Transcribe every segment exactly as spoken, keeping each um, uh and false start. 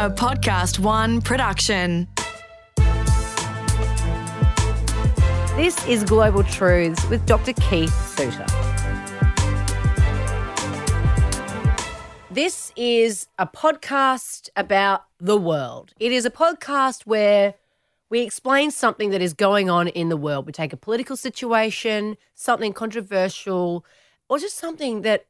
A Podcast One production. This is Global Truths with Doctor Keith Suter. This is a podcast about the world. It is a podcast where we explain something that is going on in the world. We take a political situation, something controversial, or just something that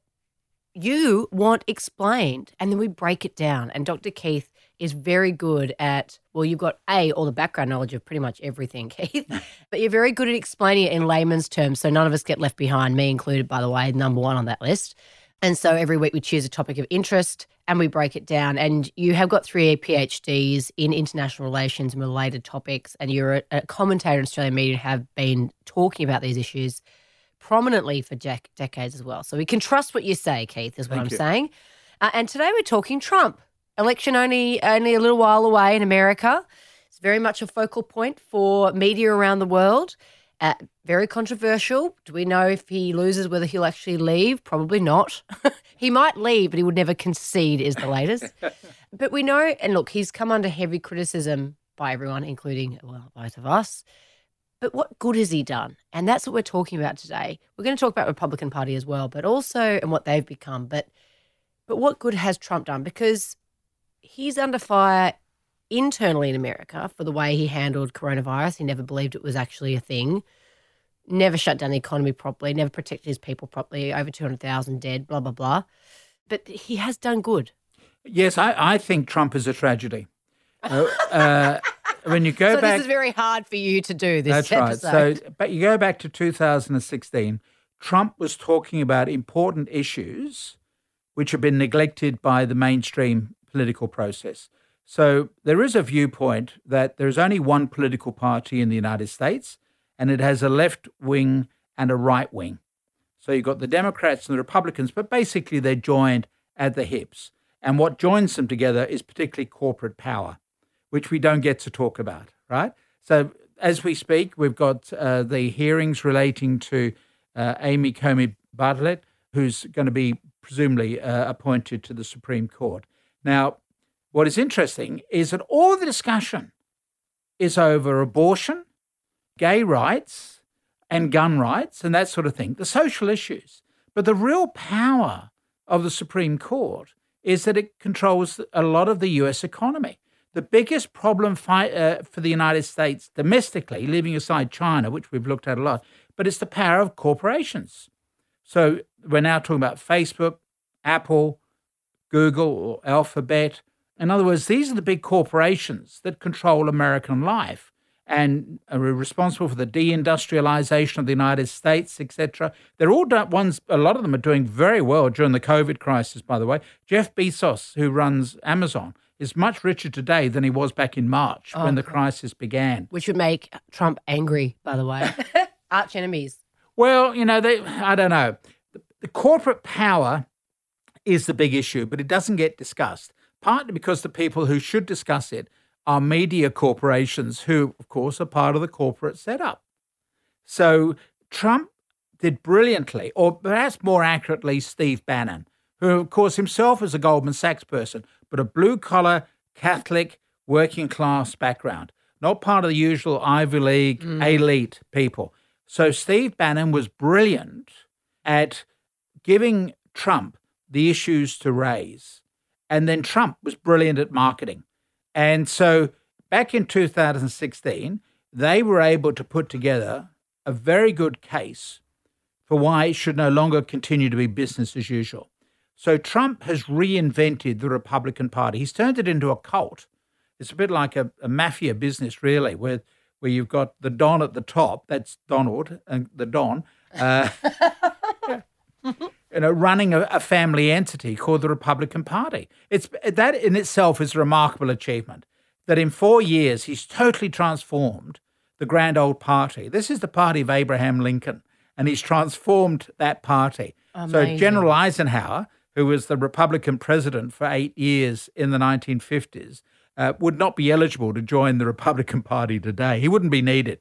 you want explained, and then we break it down. And Doctor Keith is very good at, well, you've got, A, all the background knowledge of pretty much everything, Keith, but you're very good at explaining it in layman's terms, so none of us get left behind, me included, by the way, number one on that list. And so every week we choose a topic of interest and we break it down. And you have got three PhDs in international relations and related topics, and you're a commentator in Australian media and have been talking about these issues prominently for dec- decades as well. So we can trust what you say, Keith, is what Thank I'm you. saying. Uh, and today we're talking Trump. Election only only a little while away in America. It's very much a focal point for media around the world. Uh, very controversial. Do we know if he loses whether he'll actually leave? Probably not. He might leave, but he would never concede is the latest. But we know, and look, he's come under heavy criticism by everyone, including, well, both of us. But what good has he done? And that's what we're talking about today. We're going to talk about Republican Party as well, but also and what they've become. But but what good has Trump done? Because he's under fire internally in America for the way he handled coronavirus. He never believed it was actually a thing, never shut down the economy properly, never protected his people properly, over two hundred thousand dead, blah, blah, blah. But he has done good. Yes, I, I think Trump is a tragedy. Uh, uh, When you go so back, this is very hard for you to do this that's episode. That's right. So, but you go back to two thousand sixteen, Trump was talking about important issues which have been neglected by the mainstream political process. So there is a viewpoint that there is only one political party in the United States, and it has a left wing and a right wing. So you've got the Democrats and the Republicans, but basically they're joined at the hips. And what joins them together is particularly corporate power, which we don't get to talk about, right? So as we speak, we've got uh, the hearings relating to uh, Amy Comey Bartlett, who's going to be presumably uh, appointed to the Supreme Court. Now, what is interesting is that all the discussion is over abortion, gay rights and gun rights and that sort of thing, the social issues. But the real power of the Supreme Court is that it controls a lot of the U S economy. The biggest problem fi- uh, for the United States domestically, leaving aside China, which we've looked at a lot, but it's the power of corporations. So we're now talking about Facebook, Apple, Google, or Alphabet. In other words, these are the big corporations that control American life and are responsible for the deindustrialization of the United States, et cetera. They're all done, ones, a lot of them are doing very well during the COVID crisis, by the way. Jeff Bezos, who runs Amazon, is much richer today than he was back in March oh, when the crisis began. Which would make Trump angry, by the way. Arch enemies. Well, you know, they, I don't know. The, the corporate power is the big issue, but it doesn't get discussed, partly because the people who should discuss it are media corporations who, of course, are part of the corporate setup. So Trump did brilliantly, or perhaps more accurately, Steve Bannon, who, of course, himself is a Goldman Sachs person, but a blue-collar, Catholic, working-class background, not part of the usual Ivy League mm. elite people. So Steve Bannon was brilliant at giving Trump the issues to raise. And then Trump was brilliant at marketing. And so back in two thousand sixteen, they were able to put together a very good case for why it should no longer continue to be business as usual. So Trump has reinvented the Republican Party. He's turned it into a cult. It's a bit like a, a mafia business, really, where where you've got the Don at the top. That's Donald and the Don, uh, you know, running a, a family entity called the Republican Party. It's that in itself is a remarkable achievement. That in four years he's totally transformed the grand old party. This is the party of Abraham Lincoln, and he's transformed that party. Amazing. So General Eisenhower, who was the Republican president for eight years in the nineteen fifties, uh, would not be eligible to join the Republican Party today. He wouldn't be needed.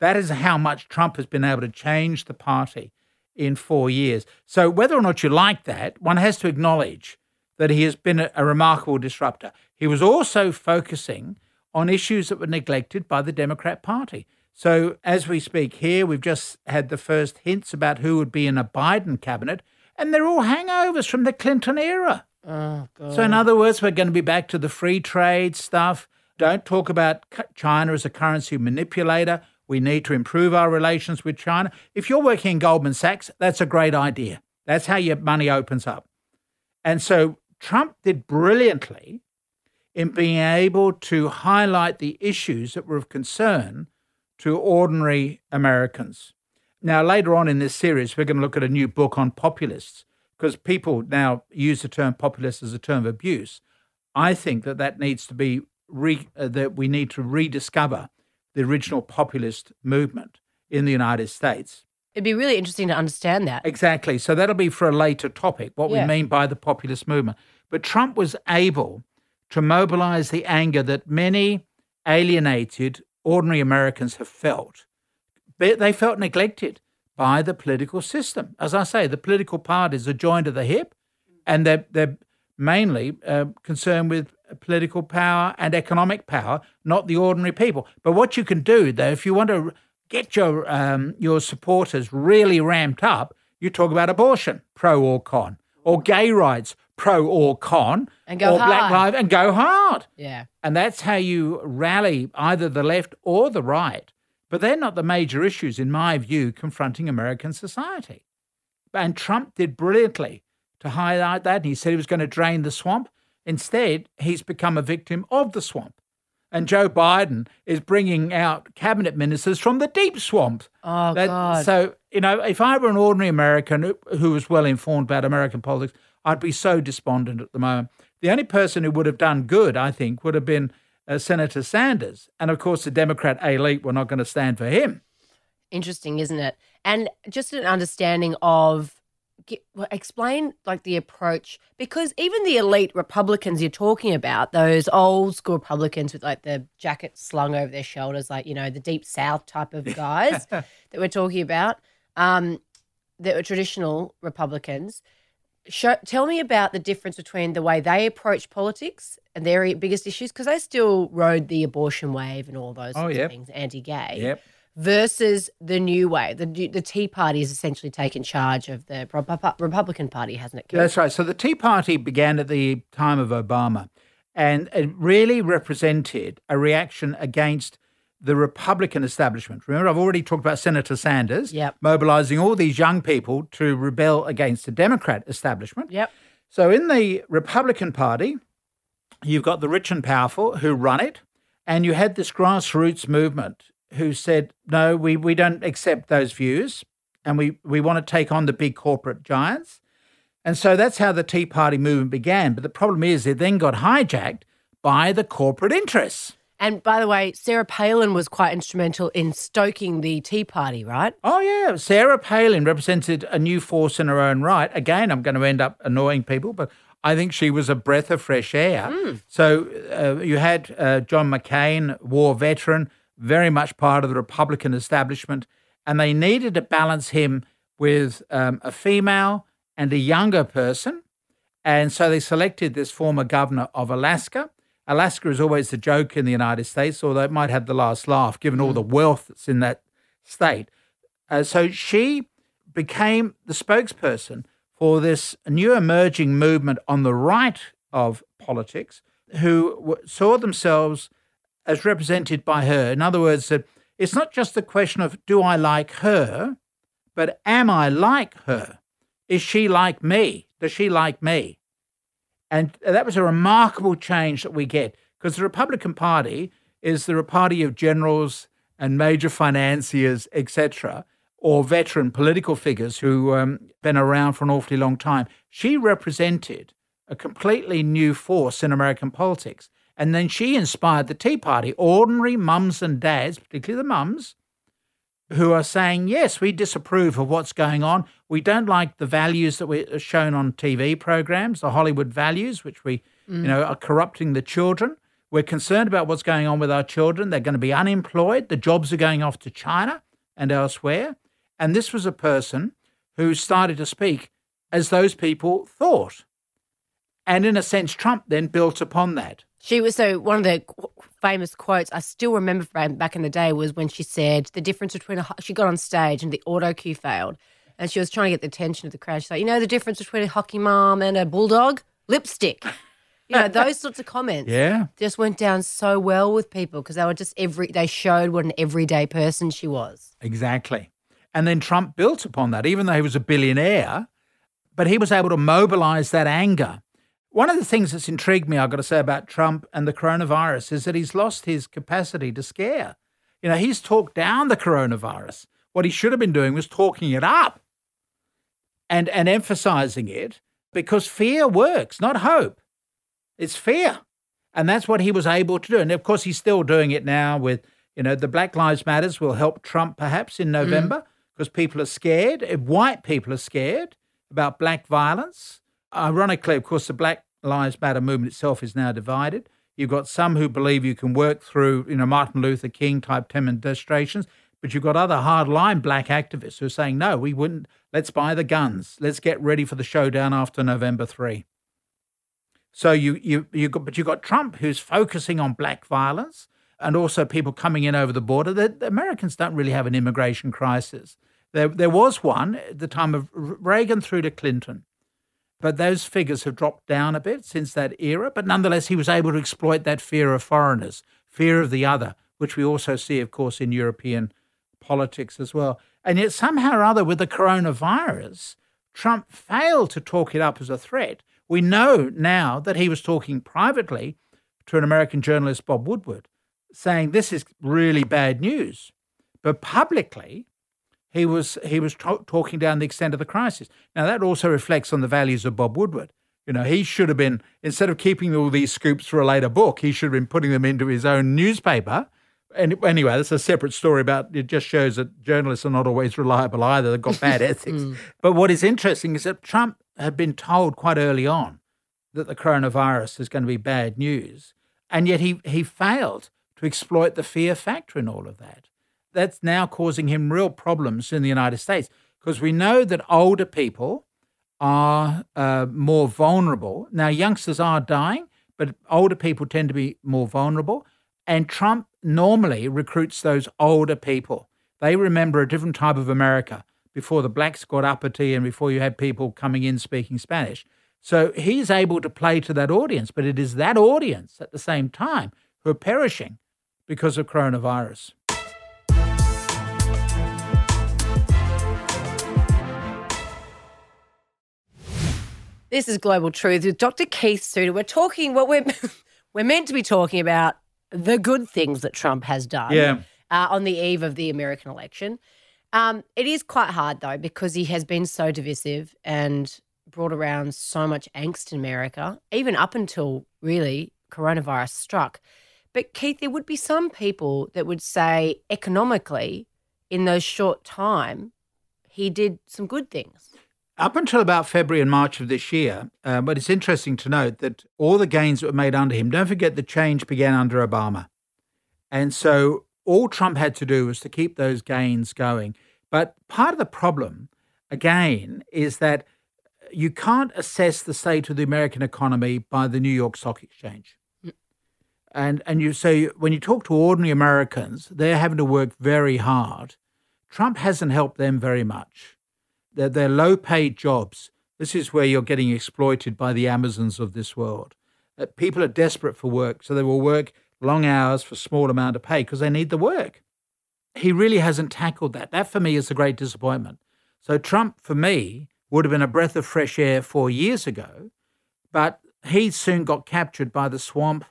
That is how much Trump has been able to change the party in four years. So whether or not you like that, one has to acknowledge that he has been a, a remarkable disruptor. He was also focusing on issues that were neglected by the Democrat Party. So as we speak here, we've just had the first hints about who would be in a Biden cabinet, and they're all hangovers from the Clinton era. Oh, God. So in other words, we're going to be back to the free trade stuff. Don't talk about China as a currency manipulator. We need to improve our relations with China. If you're working in Goldman Sachs, that's a great idea. That's how your money opens up. And so Trump did brilliantly in being able to highlight the issues that were of concern to ordinary Americans. Now, later on in this series, we're going to look at a new book on populists, because people now use the term populist as a term of abuse. I think that that needs to be re, uh, that we need to rediscover the original populist movement in the United States. It'd be really interesting to understand that. Exactly. So that'll be for a later topic, what yeah. we mean by the populist movement. But Trump was able to mobilize the anger that many alienated ordinary Americans have felt. They felt neglected by the political system. As I say, the political parties are joined at the hip, and they're, they're mainly uh, concerned with political power and economic power, not the ordinary people. But what you can do, though, if you want to get your um, your supporters really ramped up, you talk about abortion, pro or con, or gay rights, pro or con, and go or hard. Black lives, and go hard. Yeah. And that's how you rally either the left or the right. But they're not the major issues, in my view, confronting American society. And Trump did brilliantly to highlight that. And he said he was going to drain the swamp. Instead, he's become a victim of the swamp. And Joe Biden is bringing out cabinet ministers from the deep swamp. Oh, that, God. So, you know, if I were an ordinary American who, who was well informed about American politics, I'd be so despondent at the moment. The only person who would have done good, I think, would have been Uh, Senator Sanders. And of course, the Democrat elite were not going to stand for him. Interesting, isn't it? And just an understanding of, get, well, explain like the approach, because even the elite Republicans you're talking about, those old school Republicans with like the jackets slung over their shoulders, like, you know, the Deep South type of guys that we're talking about, um, that were traditional Republicans. Show, tell me about the difference between the way they approach politics and their biggest issues, because they still rode the abortion wave and all those oh, yep. things, anti-gay, yep. versus the new way. The the Tea Party has essentially taken charge of the Republican Party, hasn't it, Keith? That's right. So the Tea Party began at the time of Obama, and it really represented a reaction against the Republican establishment. Remember, I've already talked about Senator Sanders yep. mobilizing all these young people to rebel against the Democrat establishment. Yep. So in the Republican Party, you've got the rich and powerful who run it, and you had this grassroots movement who said, no, we, we don't accept those views, and we, we want to take on the big corporate giants. And so that's how the Tea Party movement began. But the problem is it then got hijacked by the corporate interests. And by the way, Sarah Palin was quite instrumental in stoking the Tea Party, right? Oh, yeah. Sarah Palin represented a new force in her own right. Again, I'm going to end up annoying people, but I think she was a breath of fresh air. Mm. So uh, you had uh, John McCain, war veteran, very much part of the Republican establishment, and they needed to balance him with um, a female and a younger person. And so they selected this former governor of Alaska. Alaska is always the joke in the United States, although it might have the last laugh, given all the wealth that's in that state. Uh, so she became the spokesperson for this new emerging movement on the right of politics, who w- saw themselves as represented by her. In other words, that it's not just the question of, do I like her, but am I like her? Is she like me? Does she like me? And that was a remarkable change that we get, because the Republican Party is the party of generals and major financiers, et cetera, or veteran political figures who have um, been around for an awfully long time. She represented a completely new force in American politics. And then she inspired the Tea Party, ordinary mums and dads, particularly the mums, who are saying, yes, we disapprove of what's going on. We don't like the values that we are shown on T V programs, the Hollywood values, which we, mm. you know, are corrupting the children. We're concerned about what's going on with our children. They're going to be unemployed. The jobs are going off to China and elsewhere. And this was a person who started to speak as those people thought. And in a sense, Trump then built upon that. She was, so one of the famous quotes I still remember from back in the day was when she said the difference between, a, she got on stage and the auto cue failed and she was trying to get the attention of the crowd. She's like, you know, the difference between a hockey mom and a bulldog? Lipstick. You know, those sorts of comments yeah. just went down so well with people because they were just every, they showed what an everyday person she was. Exactly. And then Trump built upon that, even though he was a billionaire, but he was able to mobilize that anger. One of the things that's intrigued me, I've got to say, about Trump and the coronavirus is that he's lost his capacity to scare. You know, he's talked down the coronavirus. What he should have been doing was talking it up and, and emphasizing it, because fear works, not hope. It's fear. And that's what he was able to do. And, of course, he's still doing it now with, you know, the Black Lives Matters will help Trump perhaps in November because mm. people are scared. White people are scared about black violence. Ironically, of course, the Black Lives Matter movement itself is now divided. You've got some who believe you can work through, you know, Martin Luther King-type demonstrations, but you've got other hardline black activists who are saying, no, we wouldn't. Let's buy the guns. Let's get ready for the showdown after November third. So you you you got, but you've got Trump who's focusing on black violence and also people coming in over the border. The, the Americans don't really have an immigration crisis. There, there was one at the time of Reagan through to Clinton. But those figures have dropped down a bit since that era. But nonetheless, he was able to exploit that fear of foreigners, fear of the other, which we also see, of course, in European politics as well. And yet somehow or other with the coronavirus, Trump failed to talk it up as a threat. We know now that he was talking privately to an American journalist, Bob Woodward, saying this is really bad news. But publicly, He was he was t- talking down the extent of the crisis. Now, that also reflects on the values of Bob Woodward. You know, he should have been, instead of keeping all these scoops for a later book, he should have been putting them into his own newspaper. And anyway, that's a separate story about, it just shows that journalists are not always reliable either. They've got bad ethics. Mm. But what is interesting is that Trump had been told quite early on that the coronavirus is going to be bad news. And yet he he failed to exploit the fear factor in all of that. That's now causing him real problems in the United States because we know that older people are uh, more vulnerable. Now, youngsters are dying, but older people tend to be more vulnerable. And Trump normally recruits those older people. They remember a different type of America before the blacks got uppity and before you had people coming in speaking Spanish. So he's able to play to that audience, but it is that audience at the same time who are perishing because of coronavirus. This is Global Truth with Doctor Keith Suter. We're talking what we're we're meant to be talking about, the good things that Trump has done yeah. uh, on the eve of the American election. Um, it is quite hard, though, because he has been so divisive and brought around so much angst in America, even up until, really, coronavirus struck. But, Keith, there would be some people that would say economically in those short time he did some good things. Up until about February and March of this year, uh, but it's interesting to note that all the gains that were made under him, don't forget the change began under Obama. And so all Trump had to do was to keep those gains going. But part of the problem, again, is that you can't assess the state of the American economy by the New York Stock Exchange. Mm. And, and you so you, when you talk to ordinary Americans, they're having to work very hard. Trump hasn't helped them very much. They're, they're low-paid jobs. This is where you're getting exploited by the Amazons of this world. Uh, people are desperate for work, so they will work long hours for a small amount of pay because they need the work. He really hasn't tackled that. That, for me, is a great disappointment. So Trump, for me, would have been a breath of fresh air four years ago, but he soon got captured by the swamp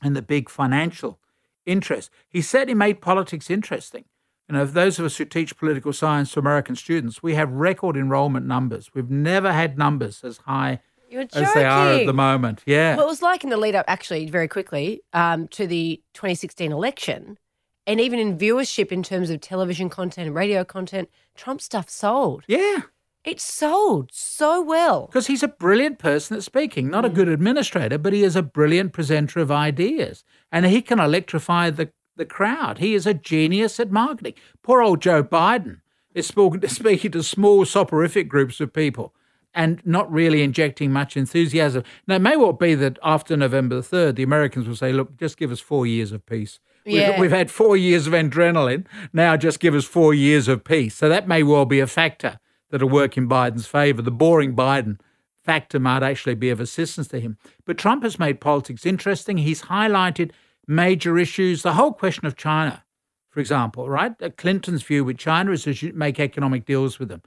and the big financial interest. He certainly made politics interesting. You know, those of us who teach political science to American students, we have record enrollment numbers. We've never had numbers as high as they are at the moment. Yeah. Well, it was like in the lead up, actually, very quickly, um, to the twenty sixteen election, and even in viewership in terms of television content and radio content, Trump stuff sold. Yeah. It sold so well. Because he's a brilliant person at speaking, not mm. a good administrator, but he is a brilliant presenter of ideas. And he can electrify the the crowd. He is a genius at marketing. Poor old Joe Biden is speaking to small soporific groups of people and not really injecting much enthusiasm. Now, it may well be that after November the third, the Americans will say, look, just give us four years of peace. Yeah. We've, we've had four years of adrenaline. Now just give us four years of peace. So that may well be a factor that'll work in Biden's favour. The boring Biden factor might actually be of assistance to him. But Trump has made politics interesting. He's highlighted major issues. The whole question of China, for example, right? Clinton's view with China is to make economic deals with them.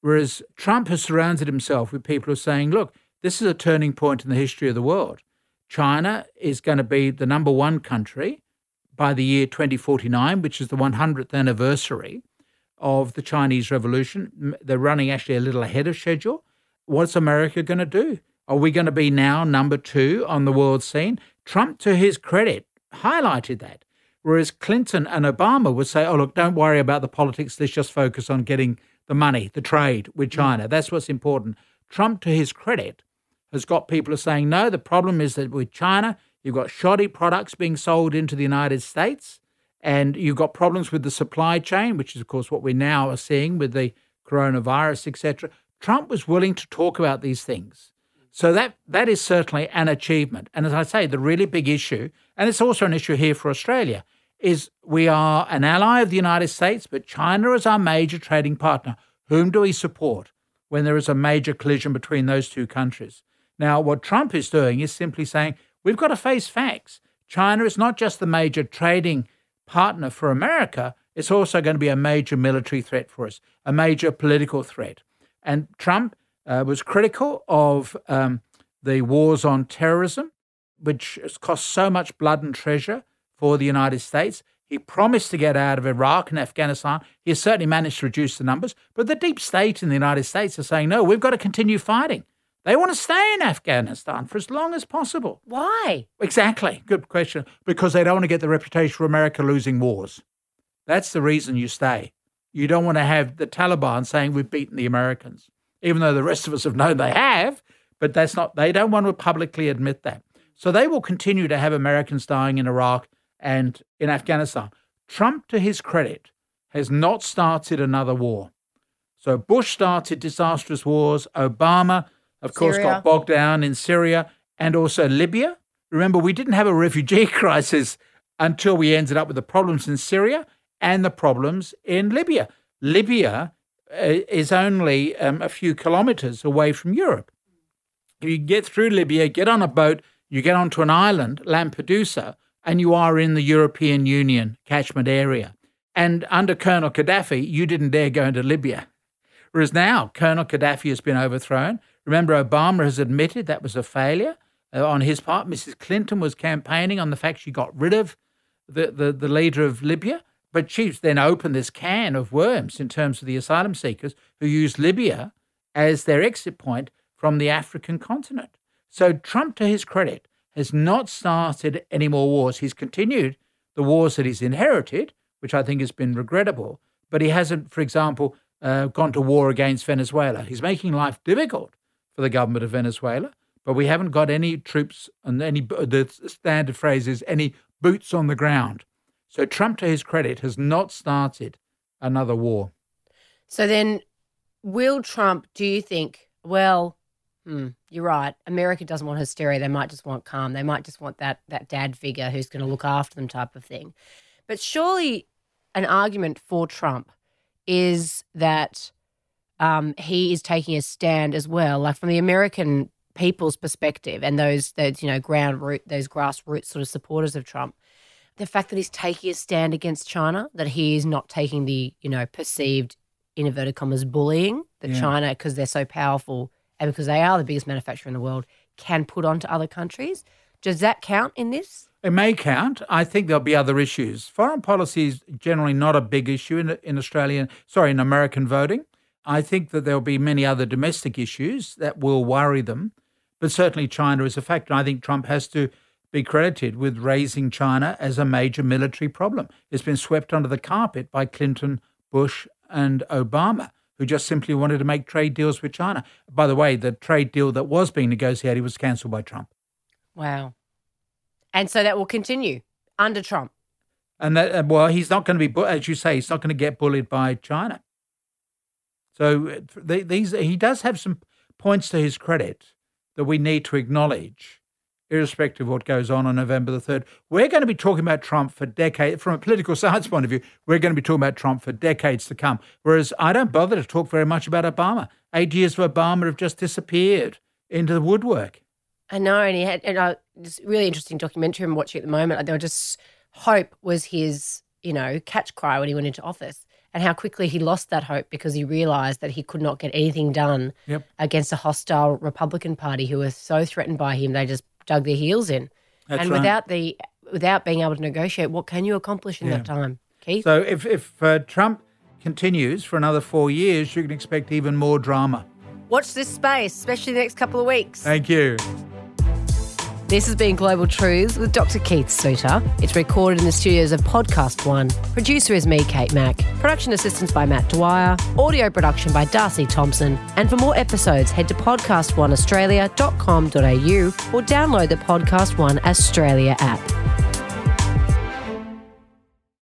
Whereas Trump has surrounded himself with people who are saying, look, this is a turning point in the history of the world. China is going to be the number one country by the year twenty forty-nine, which is the one hundredth anniversary of the Chinese Revolution. They're running actually a little ahead of schedule. What's America going to do? Are we going to be now number two on the world scene? Trump, to his credit, highlighted that, whereas Clinton and Obama would say, oh, look, don't worry about the politics. Let's just focus on getting the money, the trade with China. Mm. That's what's important. Trump, to his credit, has got people saying, no, the problem is that with China, you've got shoddy products being sold into the United States, and you've got problems with the supply chain, which is, of course, what we now are seeing with the coronavirus, et cetera. Trump was willing to talk about these things. So that that is certainly an achievement. And as I say, the really big issue, and it's also an issue here for Australia, is we are an ally of the United States, but China is our major trading partner. Whom do we support when there is a major collision between those two countries? Now, what Trump is doing is simply saying, we've got to face facts. China is not just the major trading partner for America, it's also going to be a major military threat for us, a major political threat. And Trump uh, was critical of um, the wars on terrorism, which has cost so much blood and treasure for the United States. He promised to get out of Iraq and Afghanistan. He has certainly managed to reduce the numbers. But the deep state in the United States are saying, no, we've got to continue fighting. They want to stay in Afghanistan for as long as possible. Why? Exactly. Good question. Because they don't want to get the reputation for America losing wars. That's the reason you stay. You don't want to have the Taliban saying we've beaten the Americans, even though the rest of us have known they have. But that's not, they don't want to publicly admit that. So they will continue to have Americans dying in Iraq and in Afghanistan. Trump, to his credit, has not started another war. So Bush started disastrous wars. Obama, of course, Syria. Got bogged down in Syria and also Libya. Remember, we didn't have a refugee crisis until we ended up with the problems in Syria and the problems in Libya. Libya is only um, a few kilometres away from Europe. You get through Libya, get on a boat, you get onto an island, Lampedusa, and you are in the European Union catchment area. And under Colonel Gaddafi, you didn't dare go into Libya. Whereas now, Colonel Gaddafi has been overthrown. Remember, Obama has admitted that was a failure uh, on his part. Missus Clinton was campaigning on the fact she got rid of the, the, the leader of Libya. But she's then opened this can of worms in terms of the asylum seekers who use Libya as their exit point from the African continent. So Trump, to his credit, has not started any more wars. He's continued the wars that he's inherited, which I think has been regrettable. But he hasn't, for example, uh, gone to war against Venezuela. He's making life difficult for the government of Venezuela, but we haven't got any troops and any, the standard phrase is, any boots on the ground. So Trump, to his credit, has not started another war. So then will Trump, do you think, well, hmm, you're right, America doesn't want hysteria. They might just want calm. They might just want that that dad figure who's going to look after them type of thing. But surely an argument for Trump is that um, he is taking a stand as well, like from the American people's perspective and those, those you know, ground root, those grassroots sort of supporters of Trump. The fact that he's taking a stand against China, that he is not taking the, you know, perceived, in inverted commas, bullying that yeah. China, because they're so powerful and because they are the biggest manufacturer in the world, can put onto other countries. Does that count in this? It may count. I think there'll be other issues. Foreign policy is generally not a big issue in, in Australian, sorry, in American voting. I think that there'll be many other domestic issues that will worry them, but certainly China is a factor. I think Trump has to be credited with raising China as a major military problem. It's been swept under the carpet by Clinton, Bush and Obama, who just simply wanted to make trade deals with China. By the way, the trade deal that was being negotiated was cancelled by Trump. Wow. And so that will continue under Trump. And that, well, he's not going to be, as you say, he's not going to get bullied by China. So these he does have some points to his credit that we need to acknowledge, irrespective of what goes on on November the third. We're going to be talking about Trump for decades. From a political science point of view, we're going to be talking about Trump for decades to come, whereas I don't bother to talk very much about Obama. Eight years of Obama have just disappeared into the woodwork. I know, and he had and I, this really interesting documentary I'm watching at the moment. They were just hope was his, you know, catch cry when he went into office, and how quickly he lost that hope because he realised that he could not get anything done yep. against a hostile Republican Party who was so threatened by him they just dug their heels in. That's and right. without the without being able to negotiate, what can you accomplish in yeah. that time, Keith? So if, if uh, Trump continues for another four years, you can expect even more drama. Watch this space, especially the next couple of weeks. Thank you. This has been Global Truths with Doctor Keith Suter. It's recorded in the studios of Podcast One. Producer is me, Kate Mack. Production assistance by Matt Dwyer. Audio production by Darcy Thompson. And for more episodes, head to podcast one australia dot com dot a u or download the Podcast One Australia app.